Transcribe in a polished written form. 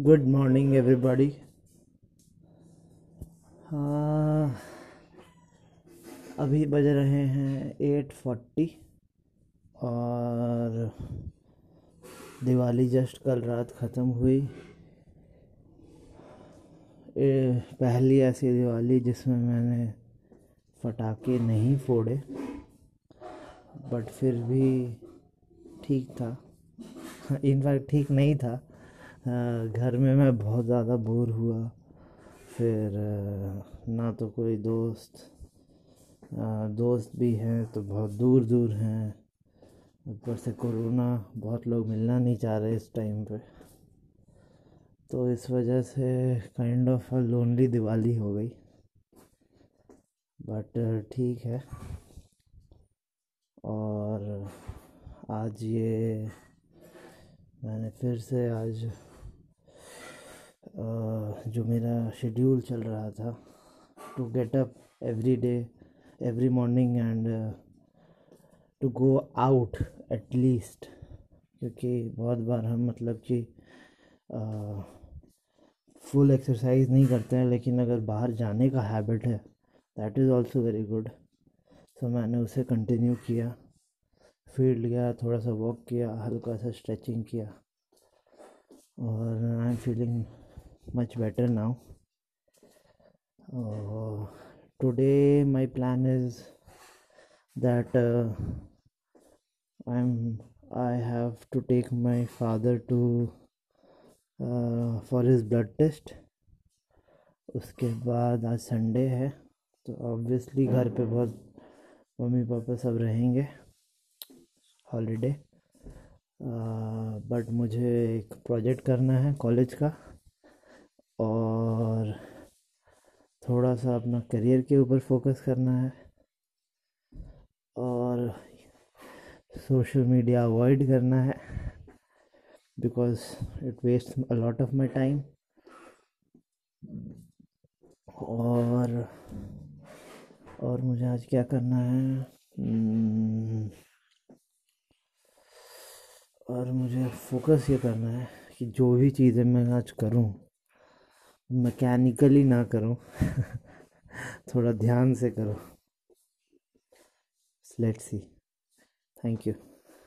Good morning everybody. अभी बज रहे हैं 8:40 और दिवाली जस्ट कल रात ख़त्म हुई। पहली ऐसी दिवाली जिसमें मैंने पटाखे नहीं फोड़े, बट फिर भी ठीक था। इनफैक्ट ठीक नहीं था। घर में मैं बहुत ज़्यादा बोर हुआ। फिर ना तो कोई दोस्त भी हैं तो बहुत दूर दूर हैं, ऊपर से कोरोना, बहुत लोग मिलना नहीं चाह रहे इस टाइम पे, तो इस वजह से काइंड ऑफ लोनली दिवाली हो गई। बट ठीक है। और आज ये मैंने फिर से आज जो मेरा शेड्यूल चल रहा था to get up every day, every morning and to go out at least, क्योंकि बहुत बार हम मतलब कि फुल एक्सरसाइज नहीं करते हैं, लेकिन अगर बाहर जाने का हैबिट है that is also very good. So मैंने उसे कंटिन्यू किया, फील्ड गया, थोड़ा सा वॉक किया, हल्का सा स्ट्रेचिंग किया और I am feeling much better now. Today my plan is that I have to take my father to for his blood test. उसके बाद आज संडे है तो ऑब्वियसली घर पे बहुत मम्मी पापा सब रहेंगे, हॉलीडे। बट मुझे एक प्रोजेक्ट करना है कॉलेज का और थोड़ा सा अपना करियर के ऊपर फोकस करना है और सोशल मीडिया अवॉइड करना है because it waste a lot of my time. और मुझे आज क्या करना है, और मुझे फोकस ये करना है कि जो भी चीज़ें मैं आज करूँ मैकेनिकली ना करूँ थोड़ा ध्यान से करूँ। Let's see. Thank you.